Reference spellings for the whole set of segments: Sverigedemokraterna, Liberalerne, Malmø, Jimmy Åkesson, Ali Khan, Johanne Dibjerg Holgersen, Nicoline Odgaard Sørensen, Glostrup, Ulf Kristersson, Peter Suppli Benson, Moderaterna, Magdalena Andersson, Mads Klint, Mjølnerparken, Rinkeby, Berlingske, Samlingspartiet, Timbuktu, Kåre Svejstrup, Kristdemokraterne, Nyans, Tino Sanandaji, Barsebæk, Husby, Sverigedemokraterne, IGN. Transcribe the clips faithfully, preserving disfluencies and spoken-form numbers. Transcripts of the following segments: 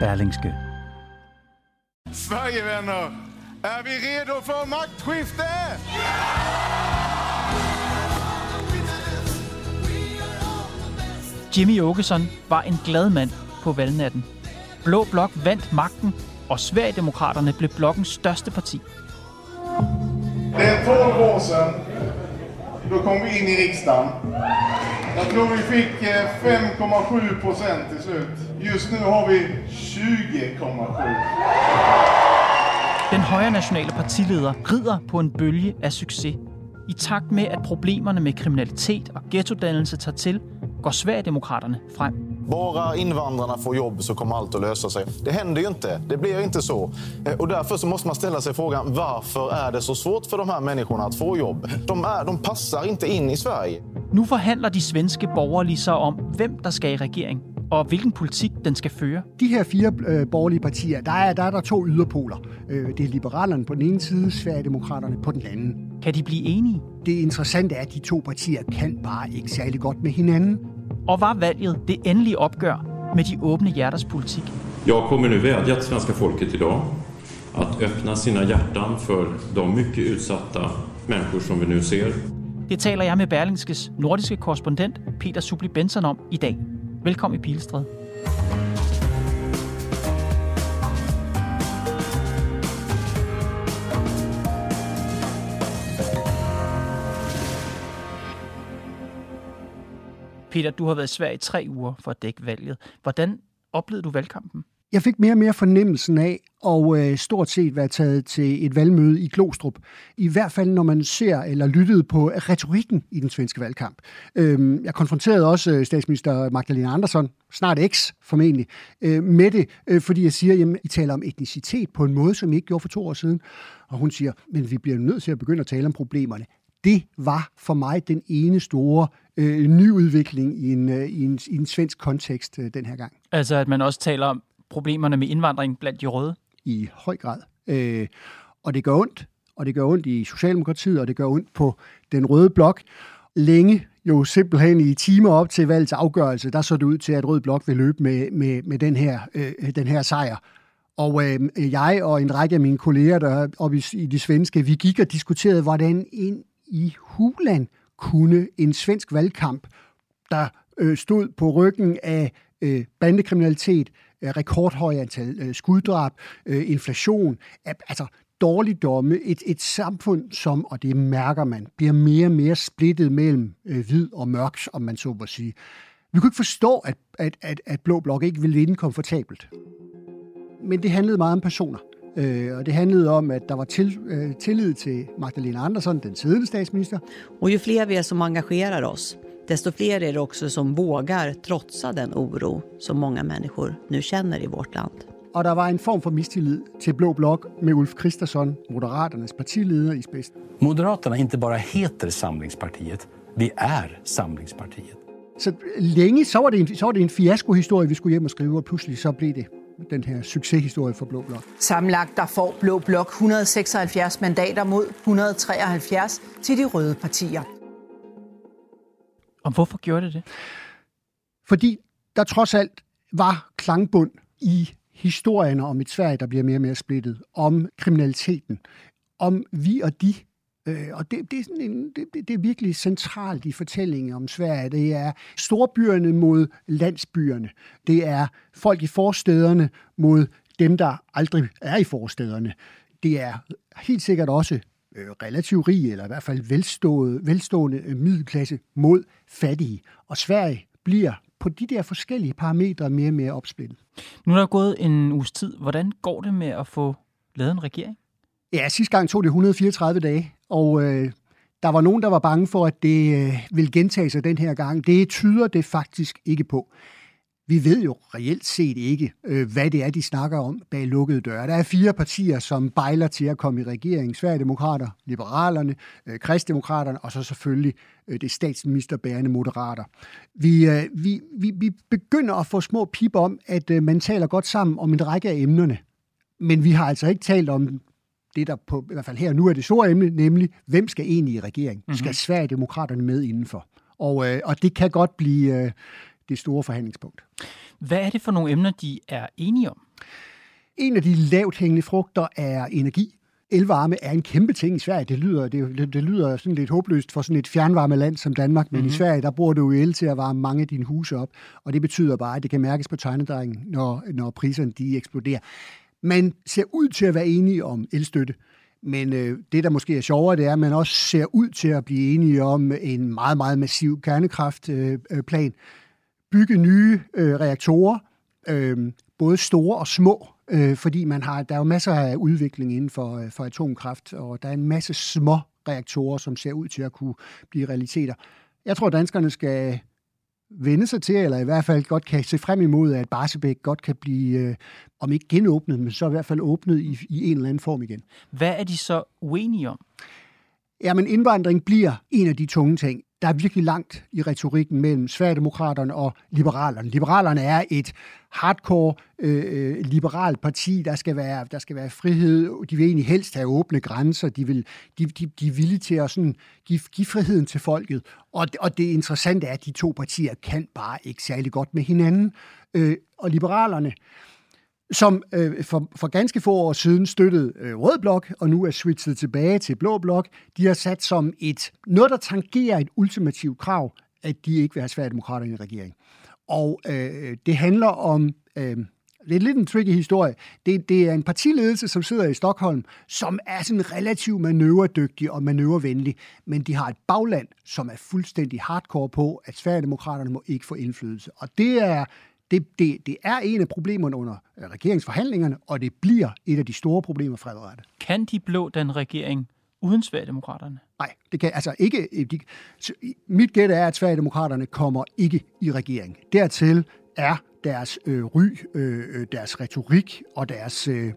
Berlingske. Sverige, venner! Er vi redo for magtskifte? Yeah! Jimmy Åkesson var en glad mand på valgnatten. Blå blok vandt magten, og Sverigedemokraterne blev blokkens største parti. Det er tolv år siden, da kom vi ind i riksdagen. Jeg tror vi fik fem komma syv procent til slut. Just nu har vi tyve komma syv. Den højre nationale partileder rider på en bølge af succes. I takt med, at problemerne med kriminalitet og ghettodannelse tager til, går Sverigedemokraterne frem. Bara invandrarna får jobb så kommer allt att lösa sig. Det händer ju inte, det blir inte så. Och därför så måste man ställa sig frågan, varför är det så svårt för de här människorna att få jobb? De, er, de passar inte in i Sverige. Nu forhandler de svenske borgerlige så om, hvem der skal i regering, og hvilken politik den skal føre. De her fire øh, borgerlige partier, der er, der er der to yderpoler. Øh, det er liberalerne på den ene side, Sverigedemokraterne på den anden. Kan de blive enige? Det interessante er, at de to partier kan bare ikke særlig godt med hinanden. Og var valget det endelige opgør med de åbne hjerters politik? Jeg kommer nu vädja til svenska folket i dag at öppna sina hjärtan för de mycket utsatta människor som vi nu ser. Det taler jeg med Berlingskes nordiske korrespondent Peter Suppli Benson om i dag. Velkommen i Pilestræde. Peter, du har været i Sverige i tre uger for at dække valget. Hvordan oplevede du valgkampen? Jeg fik mere og mere fornemmelsen af at stort set være taget til et valgmøde i Glostrup. I hvert fald, når man ser eller lyttede på retorikken i den svenske valgkamp. Jeg konfronterede også statsminister Magdalena Andersson, snart eks formentlig, med det, fordi jeg siger, at I taler om etnicitet på en måde, som I ikke gjorde for to år siden. Og hun siger, men vi bliver nødt til at begynde at tale om problemerne. Det var for mig den ene store øh, nyudvikling i en, øh, i, en, i en svensk kontekst øh, den her gang. Altså at man også taler om problemerne med indvandring blandt de røde? I høj grad. Øh, og det gør ondt, og det gør ondt i Socialdemokratiet, og det gør ondt på den røde blok. Længe, jo simpelthen i timer op til valgets afgørelse, der så det ud til, at rød blok vil løbe med, med, med den, her, øh, den her sejr. Og øh, jeg og en række af mine kolleger deroppe i, i de svenske, vi gik og diskuterede, hvordan en i Huland kunne en svensk valgkamp, der øh, stod på ryggen af øh, bandekriminalitet, øh, rekordhøje antal øh, skuddrab, øh, inflation, øh, altså dårligdomme, et, et samfund som, og det mærker man, bliver mere og mere splittet mellem øh, hvid og mørk, om man så må sige. Vi kunne ikke forstå, at, at, at, at Blå Blok ikke ville vinde komfortabelt. Men det handlede meget om personer. Øh, og det handlede om, at der var til, øh, tillid til Magdalena Andersson, den siddende statsminister. Og jo flere vi er, som engagerer os, desto flere er det også, som vågar trotsa den oro, som mange mennesker nu känner i vårt land. Og der var en form for mistillid til Blå Blok med Ulf Kristersson, Moderaternas partileder i spidsen. Moderaterna inte bara heter Samlingspartiet, vi er Samlingspartiet. Så længe så var det en, så var det en fiaskohistorie, vi skulle hjem og skrive, og pludselig så blev det den her succeshistorie for Blå Blok. Sammenlagt der får Blå Blok et hundrede og seksoghalvfjerds mandater mod et hundrede og treoghalvfjerds til de røde partier. Og hvorfor gjorde det det? Fordi der trods alt var klangbund i historierne om et Sverige, der bliver mere og mere splittet, om kriminaliteten, om vi og de. Og det, det, er sådan en, det, det er virkelig centralt i fortællingen om Sverige. Det er storbyerne mod landsbyerne. Det er folk i forstæderne mod dem, der aldrig er i forstæderne. Det er helt sikkert også øh, relativt rige, eller i hvert fald velstående, velstående middelklasse mod fattige. Og Sverige bliver på de der forskellige parametre mere og mere opsplittet. Nu er der gået en uges tid. Hvordan går det med at få lavet en regering? Ja, sidste gang tog det et hundrede og fireogtredive dage, og øh, der var nogen, der var bange for, at det øh, ville gentage sig den her gang. Det tyder det faktisk ikke på. Vi ved jo reelt set ikke, hvad det er, de snakker om bag lukkede døre. Der er fire partier, som bejler til at komme i regeringen. Sverigedemokrater, Liberalerne, Kristdemokraterne og så selvfølgelig det statsministerbærende Moderater. Vi, vi, vi, vi begynder at få små pip om, at man taler godt sammen om en række af emnerne. Men vi har altså ikke talt om det, der på, i hvert fald her nu er det store emne, nemlig hvem skal egentlig i regeringen? Mm-hmm. Skal Sverigedemokraterne med indenfor? Og, og det kan godt blive det store forhandlingspunkt. Hvad er det for nogle emner, de er enige om? En af de lavt hængende frugter er energi. Elvarme er en kæmpe ting i Sverige. Det lyder, det, det lyder sådan lidt håbløst for sådan et fjernvarmeland som Danmark, men mm-hmm. i Sverige, der bruger du jo el til at varme mange af dine huse op, og det betyder bare, at det kan mærkes på tegnedrengen, når, når priserne de eksploderer. Man ser ud til at være enige om elstøtte, men øh, det, der måske er sjovere, det er, at man også ser ud til at blive enige om en meget, meget massiv kernekraftplan, øh, bygge nye øh, reaktorer, øh, både store og små, øh, fordi man har, der er jo masser af udvikling inden for, øh, for atomkraft, og der er en masse små reaktorer, som ser ud til at kunne blive realiteter. Jeg tror, danskerne skal vende sig til, eller i hvert fald godt kan se frem imod, at Barsebæk godt kan blive, øh, om ikke genåbnet, men så i hvert fald åbnet i, i en eller anden form igen. Hvad er de så uenige om? Jamen, indvandring bliver en af de tunge ting. Der er virkelig langt i retorikken mellem Sverigedemokraterne og Liberalerne. Liberalerne er et hardcore øh, liberalt parti, der skal være, der skal være frihed. De vil egentlig helst have åbne grænser. De, vil, de, de, de er villige til at sådan give, give friheden til folket. Og, og det interessante er, at de to partier kan bare ikke særlig godt med hinanden. Øh, og Liberalerne, som øh, for, for ganske få år siden støttede øh, rød blok, og nu er switchet tilbage til blå blok. De har sat som et, noget, der tangerer et ultimativt krav, at de ikke vil have Sverigedemokrater i en regering. Og øh, det handler om, øh, det er lidt en tricky historie, det, det er en partiledelse, som sidder i Stockholm, som er sådan relativt manøvredygtig og manøvrevenlig, men de har et bagland, som er fuldstændig hardcore på, at Sverigedemokraterne må ikke få indflydelse. Og det er... Det, det, det er en af problemerne under regeringsforhandlingerne, og det bliver et af de store problemer fremadrettet. Kan de blå den regering uden Sverigedemokraterne? Nej, det kan altså ikke. De, mit gæt er, at Sverigedemokraterne kommer ikke i regering. Dertil er deres øh, ry, øh, deres retorik og deres... Øh,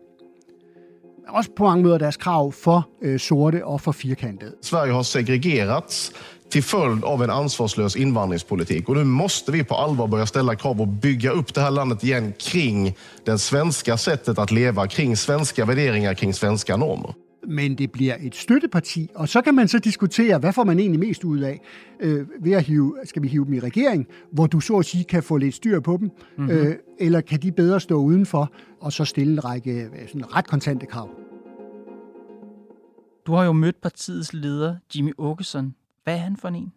også på mange måder deres krav for øh, sorte og for firkantet. Sverige har segregerats till följd av en ansvarslös invandringspolitik. Och nu måste vi på allvar börja ställa krav och bygga upp det här landet igen kring det svenska sättet att leva, kring svenska värderingar, kring svenska normer. Men det bliver et støtteparti, og så kan man så diskutere, hvad får man egentlig mest ud af øh, ved at hive, skal vi hive dem i regering, hvor du så at sige kan få lidt styr på dem, mm-hmm. øh, eller kan de bedre stå udenfor og så stille en række sådan ret kontante krav. Du har jo mødt partiets leder, Jimmy Åkesson. Hvad er han for en?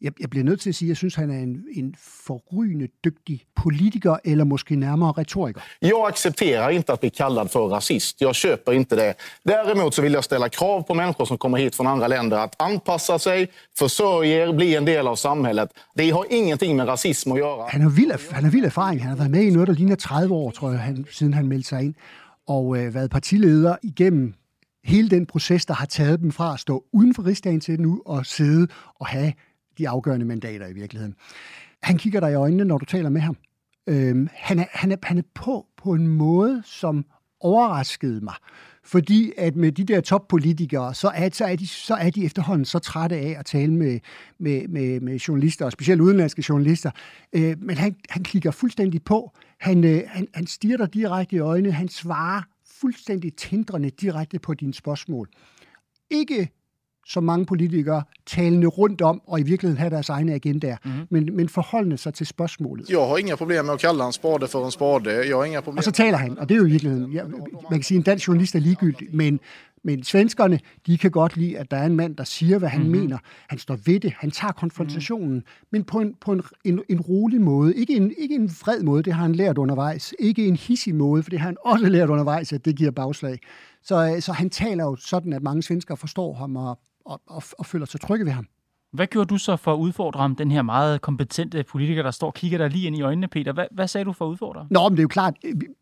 Jeg, jeg bliver nødt til at sige, at jeg synes, han er en, en forrygende dygtig politiker, eller måske nærmere retoriker. Jeg accepterer ikke at blive kaldet for rasist. Jeg køber ikke det. Däremot så vil jeg ställa krav på mennesker, som kommer hit från andra länder, att anpassa sig, försörja, bli en del av samhället. Det har ingenting med rasism at gøre. Han har vild, han har vild erfaring. Han har været med i noget, der ligner tredive år, tror jeg, han, siden han meldte sig ind, og øh, været partileder igennem hele den proces, der har taget dem fra at stå uden for rigsdagen til nu og sidde og have de afgørende mandater i virkeligheden. Han kigger dig i øjnene, når du taler med ham. Øhm, han, er, han, er, han er på på en måde, som overraskede mig. Fordi at med de der toppolitikere, så er, så er, de, så er de efterhånden så trætte af at tale med, med, med, med journalister, og specielt udenlandske journalister. Øh, men han, han klikker fuldstændig på. Han, øh, han, han stiger dig direkte i øjnene. Han svarer fuldstændig tindrende direkte på dine spørgsmål. Ikke som mange politikere talende rundt om, og i virkeligheden have deres egne agendaer, mm-hmm. men, men forholdende sig til spørgsmålet. Jeg har ingen problemer med at kalde en spade for en spade. Jeg har ingen problemer. Og så taler han, og det er jo i virkeligheden, ja, man kan sige, en dansk journalist er ligegyldig, men, men svenskerne, de kan godt lide, at der er en mand, der siger, hvad han mm-hmm. mener. Han står ved det, han tager konfrontationen, mm-hmm. men på, en, på en, en, en rolig måde. Ikke en, ikke en vred måde, det har han lært undervejs. Ikke en hissig måde, for det har han også lært undervejs, at det giver bagslag. Så, så han taler jo sådan, at mange svenskere forstår ham og Og, og, og føler sig trygge ved ham. Hvad gjorde du så for at udfordre ham, den her meget kompetente politiker, der står og kigger dig lige ind i øjnene, Peter? Hvad, hvad sagde du for at udfordre? Nå, men det er jo klart,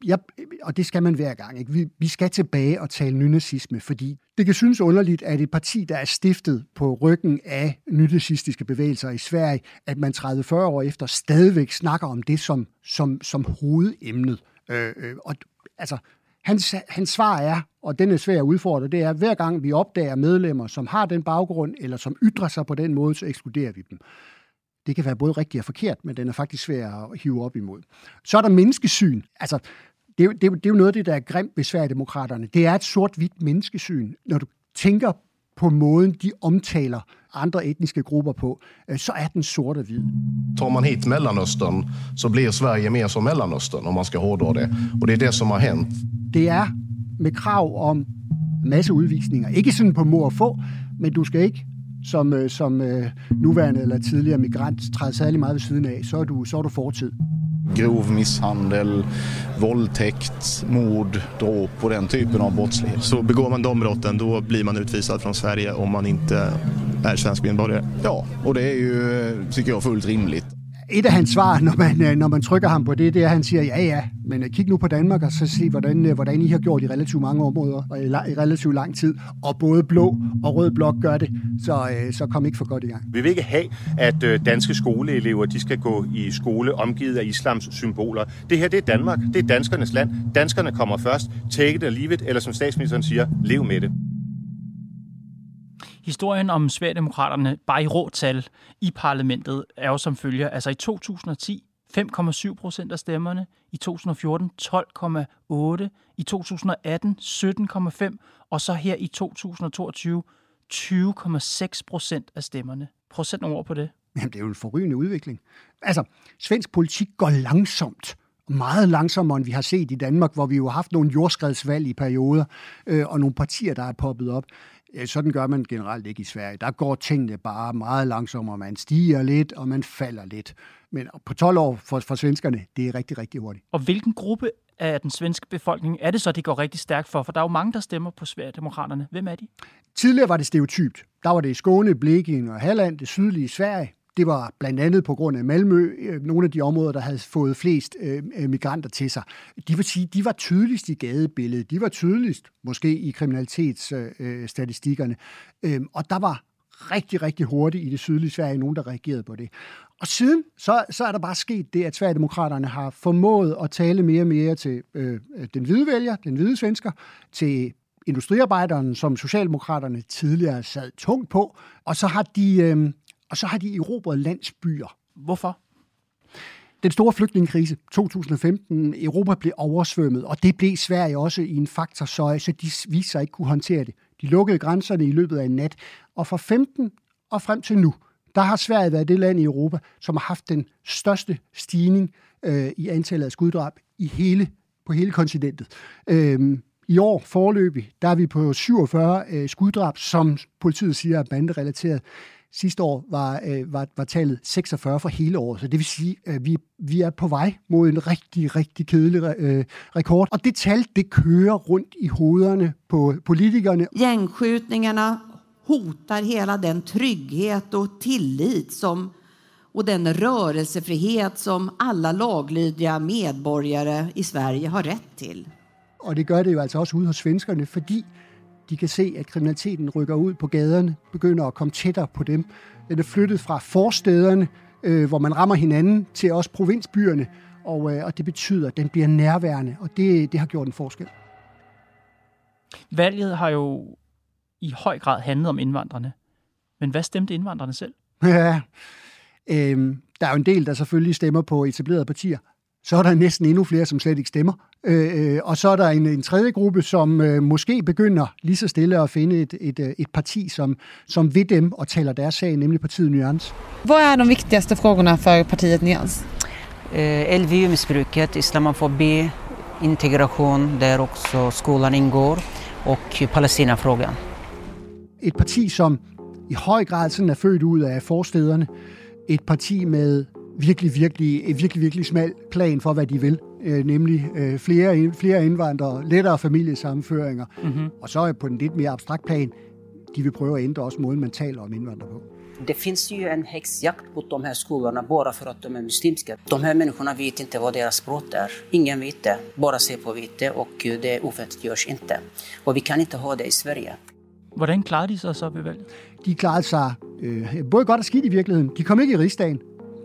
jeg, og det skal man hver gang, ikke? Vi, vi skal tilbage og tale nynazisme, fordi Det kan synes underligt, at et parti, der er stiftet på ryggen af nynazistiske bevægelser i Sverige, at man tredive fyrre år efter stadigvæk snakker om det som, som, som hovedemnet. Øh, øh, og altså, hans, hans svar er, og den er svær at udfordre, det er, at hver gang vi opdager medlemmer, som har den baggrund, eller som ytrer sig på den måde, så ekskluderer vi dem. Det kan være både rigtigt og forkert, men den er faktisk svær at hive op imod. Så er der menneskesyn. Altså, det er, jo, det, er jo, det er jo noget af det, der er grimt ved Sverigedemokraterne. Det er et sort-hvidt menneskesyn. Når du tænker på måden, de omtaler andre etniske grupper på, så er den sort og hvid. Tar man hit Mellanøstern, så bliver Sverige mere som Mellanøstern, om man skal hårdere det. Og det er det, som har hent. Det er med krav om masse udvisninger. Ikke sådan på må og få, men du skal ikke som, som nuværende eller tidligere migrant træder særlig meget ved siden af, så er du, så er du fortid. Grov misshandel, voldtäkt, mord, dråp och den typen av brottslighet. Så begår man de brotten, då blir man utvisad från Sverige om man inte är svensk medborgare. Ja, och det är ju, tycker jag, fullt rimligt. Et af hans svar, når man, når man trykker ham på det, det er, at han siger, ja ja, men kig nu på Danmark, og så se, hvordan, hvordan I har gjort i relativt mange områder, og i, i relativt lang tid, og både blå og rød blok gør det, så, så kom ikke for godt i gang. Vi vil ikke have, at danske skoleelever, de skal gå i skole omgivet af islams symboler. Det her, det er Danmark, det er danskernes land, danskerne kommer først, take it or leave it, eller som statsministeren siger, lev med det. Historien om Sverigedemokraterne, bare i rå tal, i parlamentet, er jo som følger. Altså i to tusind og ti, fem komma syv procent af stemmerne. I to tusind og fjorten, tolv komma otte. I to tusind og atten, sytten komma fem. Og så her i to tusind og toogtyve, tyve komma seks procent af stemmerne. Prøv at sætte nogle ord på det. Jamen, det er jo en forrygende udvikling. Altså, svensk politik går langsomt. Meget langsommere, end vi har set i Danmark, hvor vi jo har haft nogle jordskredsvalg i perioder, øh, og nogle partier, der er poppet op. Sådan gør man generelt ikke i Sverige. Der går tingene bare meget langsommere. Man stiger lidt, og man falder lidt. Men på tolv år for, for svenskerne, det er rigtig, rigtig hurtigt. Og hvilken gruppe af den svenske befolkning er det så, det går rigtig stærkt for? For der er jo mange, der stemmer på Sverigedemokraterne. Hvem er de? Tidligere var det stereotypt. Der var det i Skåne, Blekinge og Halland, det sydlige Sverige. Det var blandt andet på grund af Malmø, nogle af de områder, der havde fået flest øh, migranter til sig. De vil sige, de var tydeligst i gadebilledet. De var tydeligst, måske i kriminalitetsstatistikkerne. Øh, øh, og der var rigtig, rigtig hurtigt i det sydlige Sverige nogen, der reagerede på det. Og siden, så, så er der bare sket det, at Sverigedemokraterne har formået at tale mere og mere til øh, den hvide vælger, den hvide svensker, til industriarbejderen, som Socialdemokraterne tidligere sad tungt på. Og så har de... Øh, Og så har de erobret landsbyer. Hvorfor? Den store flygtningekrise to tusind og femten, Europa blev oversvømmet, og det blev Sverige også i en faktorsøje, så de viste sig ikke kunne håndtere det. De lukkede grænserne i løbet af en nat, og fra femten og frem til nu, der har Sverige været det land i Europa, som har haft den største stigning øh, i antallet af skuddrab i hele, på hele kontinentet. Øh, I år foreløbig, der er vi på syvogfyrre øh, skuddrab, som politiet siger er banderelateret. Sidste år var, øh, var, var tallet seksogfyrre for hele året, så det vil sige, at vi, vi er på vej mod en rigtig, rigtig kedelig øh, rekord. Og det tal, det kører rundt i hovederne på politikerne. Gängskjutningarna hotar hela den trygghet og tillit, som, og den rörelsefrihet, som alla laglydiga medborgare i Sverige har ret til. Og det gør det jo altså også ude hos svenskerne, fordi de kan se, at kriminaliteten rykker ud på gaderne, begynder at komme tættere på dem. Den er flyttet fra forstederne, øh, hvor man rammer hinanden, til også provinsbyerne, og, øh, og det betyder, at den bliver nærværende, og det, det har gjort en forskel. Valget har jo i høj grad handlet om indvandrerne. Men hvad stemte indvandrerne selv? Ja, øh, der er jo en del, der selvfølgelig stemmer på etablerede partier. Så er der næsten endnu flere, som slet ikke stemmer. Øh, og så er der en, en tredje gruppe, som øh, måske begynder lige så stille at finde et, et, et parti, som, som ved dem og taler deres sag, nemlig partiet Nyans. Hvad er de vigtigste spørgsmål for partiet Nyans? Øh, L V U-misbruket, islamofobi, integration, der også skolan indgår, og Palestina-frågan. Et parti, som i høj grad sådan er født ud af forstederne. Et parti med virkelig, virkelig, virkelig, virkelig smal plan for, hvad de vil. Øh, nemlig øh, flere, flere indvandrere, lettere familiesammenføringer. Mm-hmm. Og så på den lidt mere abstrakt plan, de vil prøve at ændre også måden, man taler om indvandrere på. Det finns ju en häxjakt mot de här skolorna bara för att de är muslimska. De här människorna vet inte vad deras brott är. Ingen vet det. Bara se på vitt, och det offentliggörs inte. Och vi kan inte ha det i Sverige. Hvordan klarede de sig så ved valget? De klarede sig øh, både godt og skidt i virkeligheden. De kom ikke i rigsdagen.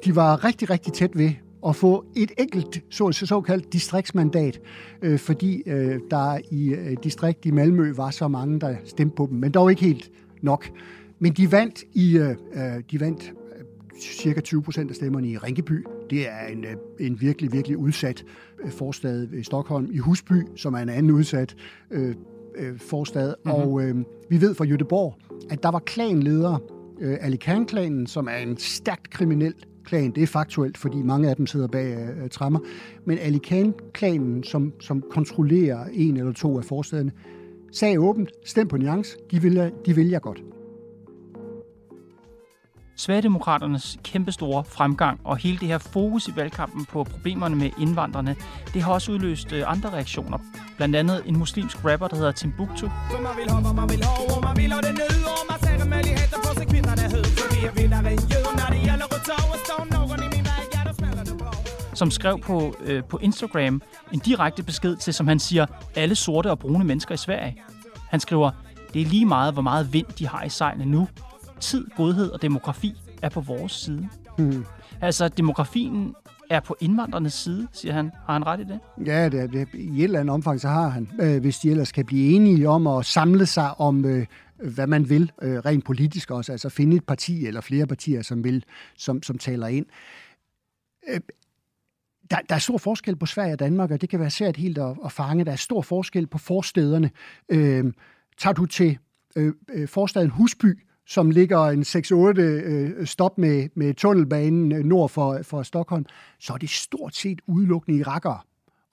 De var rigtig, rigtig tæt ved at få et enkelt så, såkaldt distriktsmandat, øh, fordi øh, der i øh, distrikt i Malmø var så mange, der stemte på dem, men dog ikke helt nok. Men de vandt i øh, de vandt cirka tyve procent af stemmerne i Rinkeby. Det er en, en virkelig, virkelig udsat forstad i Stockholm. I Husby, som er en anden udsat øh, øh, forstad. Mm-hmm. Og øh, vi ved fra Göteborg, at der var klanledere. Øh, Ali Khan-klanen, som er en stærkt kriminel klan. Det er faktuelt, fordi mange af dem sidder bag øh, tremmer. Men Ali Khan-klanen, som, som kontrollerer en eller to af forstaderne, sagde åbent, stem på Nyans, de vælger, de vælger godt. Sverigedemokraternes kæmpestore fremgang og hele det her fokus i valgkampen på problemerne med indvandrerne, det har også udløst andre reaktioner. Blandt andet en muslimsk rapper, der hedder Timbuktu. Som skrev på, øh, på Instagram en direkte besked til, som han siger, alle sorte og brune mennesker i Sverige. Han skriver, det er lige meget, hvor meget vind de har i sejlene nu. Tid, godhed og demografi er på vores side. Hmm. Altså, demografien er på indvandrernes side, siger han. Har han ret i det? Ja, det er, i et eller andet omfang, så har han. Øh, hvis de ellers kan blive enige om at samle sig om, øh, hvad man vil, øh, rent politisk også. Altså finde et parti eller flere partier, som vil, som, som taler ind. Øh, Der, der er stor forskel på Sverige og Danmark, og det kan være svært helt at, at fange. Der er stor forskel på forstederne. Øh, tager du til øh, forstaden Husby, som ligger en seks otte øh, stop med, med tunnelbanen nord for, for Stockholm, så er det stort set udelukkende irakere.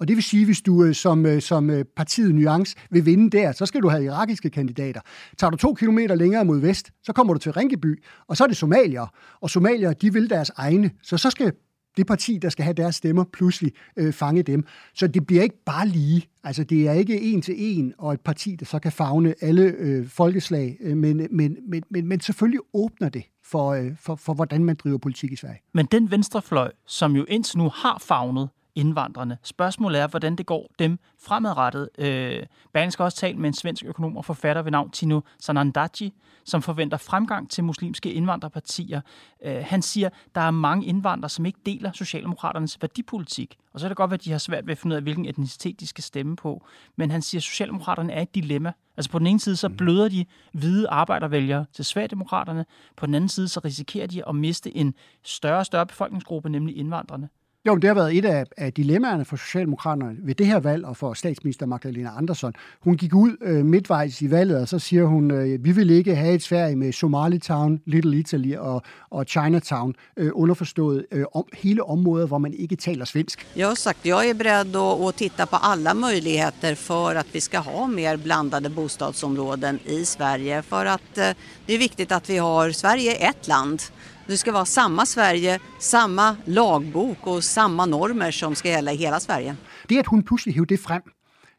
Og det vil sige, hvis du øh, som, øh, som partiet Nyans vil vinde der, så skal du have irakiske kandidater. Tager du to kilometer længere mod vest, så kommer du til Rinkeby, og så er det somalier. Og somalier, de vil deres egne, så så skal det parti, der skal have deres stemmer, pludselig øh, fange dem. Så det bliver ikke bare lige. Altså, det er ikke en til en, og et parti, der så kan favne alle øh, folkeslag. Øh, men, men, men, men, men selvfølgelig åbner det for, øh, for, for, hvordan man driver politik i Sverige. Men den venstrefløj, som jo indtil nu har favnet indvandrerne, spørgsmålet er, hvordan det går dem fremadrettet. Øh, Berlingske har også talt med en svensk økonom og forfatter ved navn Tino Sanandaji, som forventer fremgang til muslimske indvandrerpartier. Øh, han siger, der er mange indvandrere, som ikke deler Socialdemokraternes værdipolitik. Og så er det godt, at de har svært ved at finde ud af, hvilken etnicitet de skal stemme på. Men han siger, at Socialdemokraterne er et dilemma. Altså på den ene side, så bløder de hvide arbejdervælgere til Sverigedemokraterne. På den anden side, så risikerer de at miste en større og større befolkningsgruppe, nemlig indvandrerne. Jo, det har været et af, af dilemmaerne for Socialdemokraterne ved det her valg, og for statsminister Magdalena Andersson. Hun gik ud øh, midtvejs i valget, og så siger hun, øh, vi vil ikke have et Sverige med Somalitown, Little Italy og, og Chinatown, øh, underforstået øh, om, hele områder, hvor man ikke taler svensk. Jeg har sagt, at jeg er beredd at titta på alle muligheder for, at vi skal have mere blandade bostadsområden i Sverige, for at øh, det er vigtigt, at vi har Sverige et land. Det skal være samme Sverige, samme lagbok og samme normer, som skal gælde i hele Sverige. Det, at hun pludselig hævde det frem,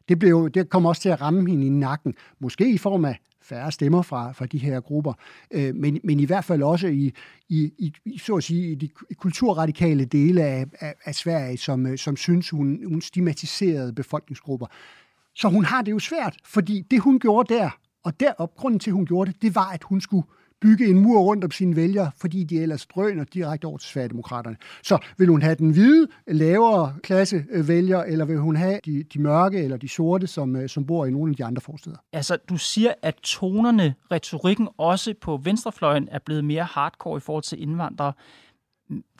det, blev, det kom også til at ramme hende i nakken. Måske i form af færre stemmer fra, fra de her grupper, øh, men, men i hvert fald også i, i, i, så at sige, i de kulturradikale dele af, af, af Sverige, som, som synes, hun, hun stigmatiserede befolkningsgrupper. Så hun har det jo svært, fordi det, hun gjorde der, og derop, grunden til, hun gjorde det, det var, at hun skulle bygge en mur rundt om sine vælgere, fordi de ellers drøner direkte over til Sverigedemokraterne. Så vil hun have den hvide, lavere klasse vælgere, eller vil hun have de, de mørke eller de sorte, som, som bor i nogle af de andre forsteder? Altså, du siger, at tonerne, retorikken også på venstrefløjen er blevet mere hardcore i forhold til indvandrere.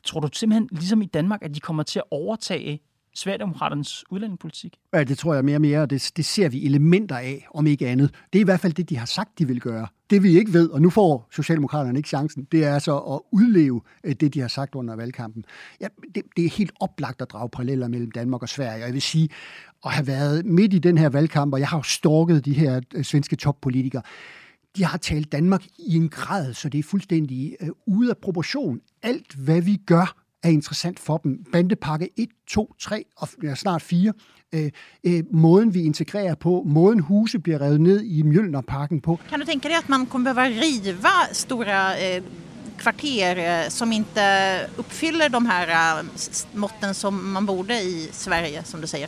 Tror du simpelthen, ligesom i Danmark, at de kommer til at overtage Sverigedemokraternes udlændingepolitik? Ja, det tror jeg mere og mere, og det, det ser vi elementer af, om ikke andet. Det er i hvert fald det, de har sagt, de vil gøre. Det vi ikke ved, og nu får Socialdemokraterne ikke chancen, det er altså at udleve det, de har sagt under valgkampen. Ja, det, det er helt oplagt at drage paralleller mellem Danmark og Sverige, og jeg vil sige, at have været midt i den her valgkamp, og jeg har jo stalket de her svenske toppolitikere. De har talt Danmark i en grad, så det er fuldstændig øh, ude af proportion. Alt, hvad vi gør, er interessant for dem. Bandepakke et, to, tre og snart fire. Øh, øh, måden vi integrerer på, måden huse bliver revet ned i Mjølnerparken på. Kan du tænke dig, at man kommer behöva riva stora øh, kvarter, som inte uppfyller de här måtten som man borde i Sverige, som du säger?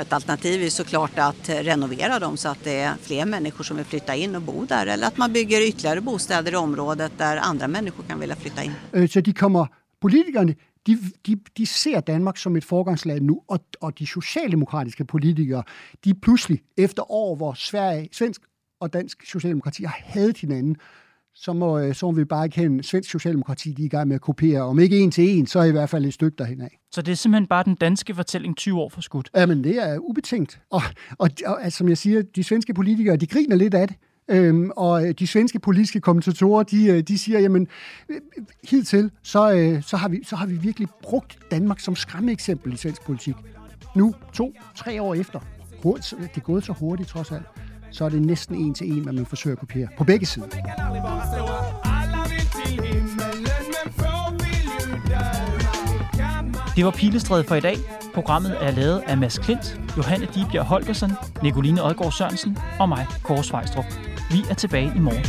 Ett alternativ är såklart att renovera dem så att det är fler människor som vill flytta in och bo där. Eller att man bygger ytterligare bostäder i området där andra människor kan vilja flytta in. Så de kommer, politikerne, de, de, de ser Danmark som et foregangsland nu, og, og de socialdemokratiske politikere, de pludselig efter år, hvor Sverige, svensk og dansk socialdemokrati har hadet hinanden, så må, så må vi bare kende svensk socialdemokrati, de er i gang med at kopiere. Om ikke en til en, så er i hvert fald et stykke derhen af. Så det er simpelthen bare den danske fortælling tyve år for skudt? Jamen, det er ubetænkt. Og, og, og altså, som jeg siger, de svenske politikere, de griner lidt af det. Øhm, og de svenske politiske kommentatorer, de, de siger, jamen, hidtil, så, så, har vi, så har vi virkelig brugt Danmark som skræmmeeksempel i svensk politik. Nu, to, tre år efter, det er gået så hurtigt trods alt, så er det næsten en til en, hvad man forsøger at kopiere på begge sider. Det var Pilestræde for i dag. Programmet er lavet af Mads Klint, Johanne Dibjerg Holgersen, Nicoline Odgaard Sørensen og mig, Kåre Svejstrup. Vi er tilbage i morgen.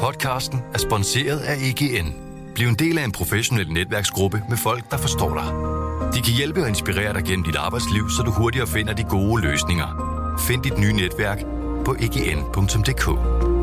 Podcasten er sponsoreret af I G N. Bliv en del af en professionel netværksgruppe med folk, der forstår dig. De kan hjælpe og inspirere dig gennem dit arbejdsliv, så du hurtigere finder de gode løsninger. Find dit nye netværk på I G N punktum d k.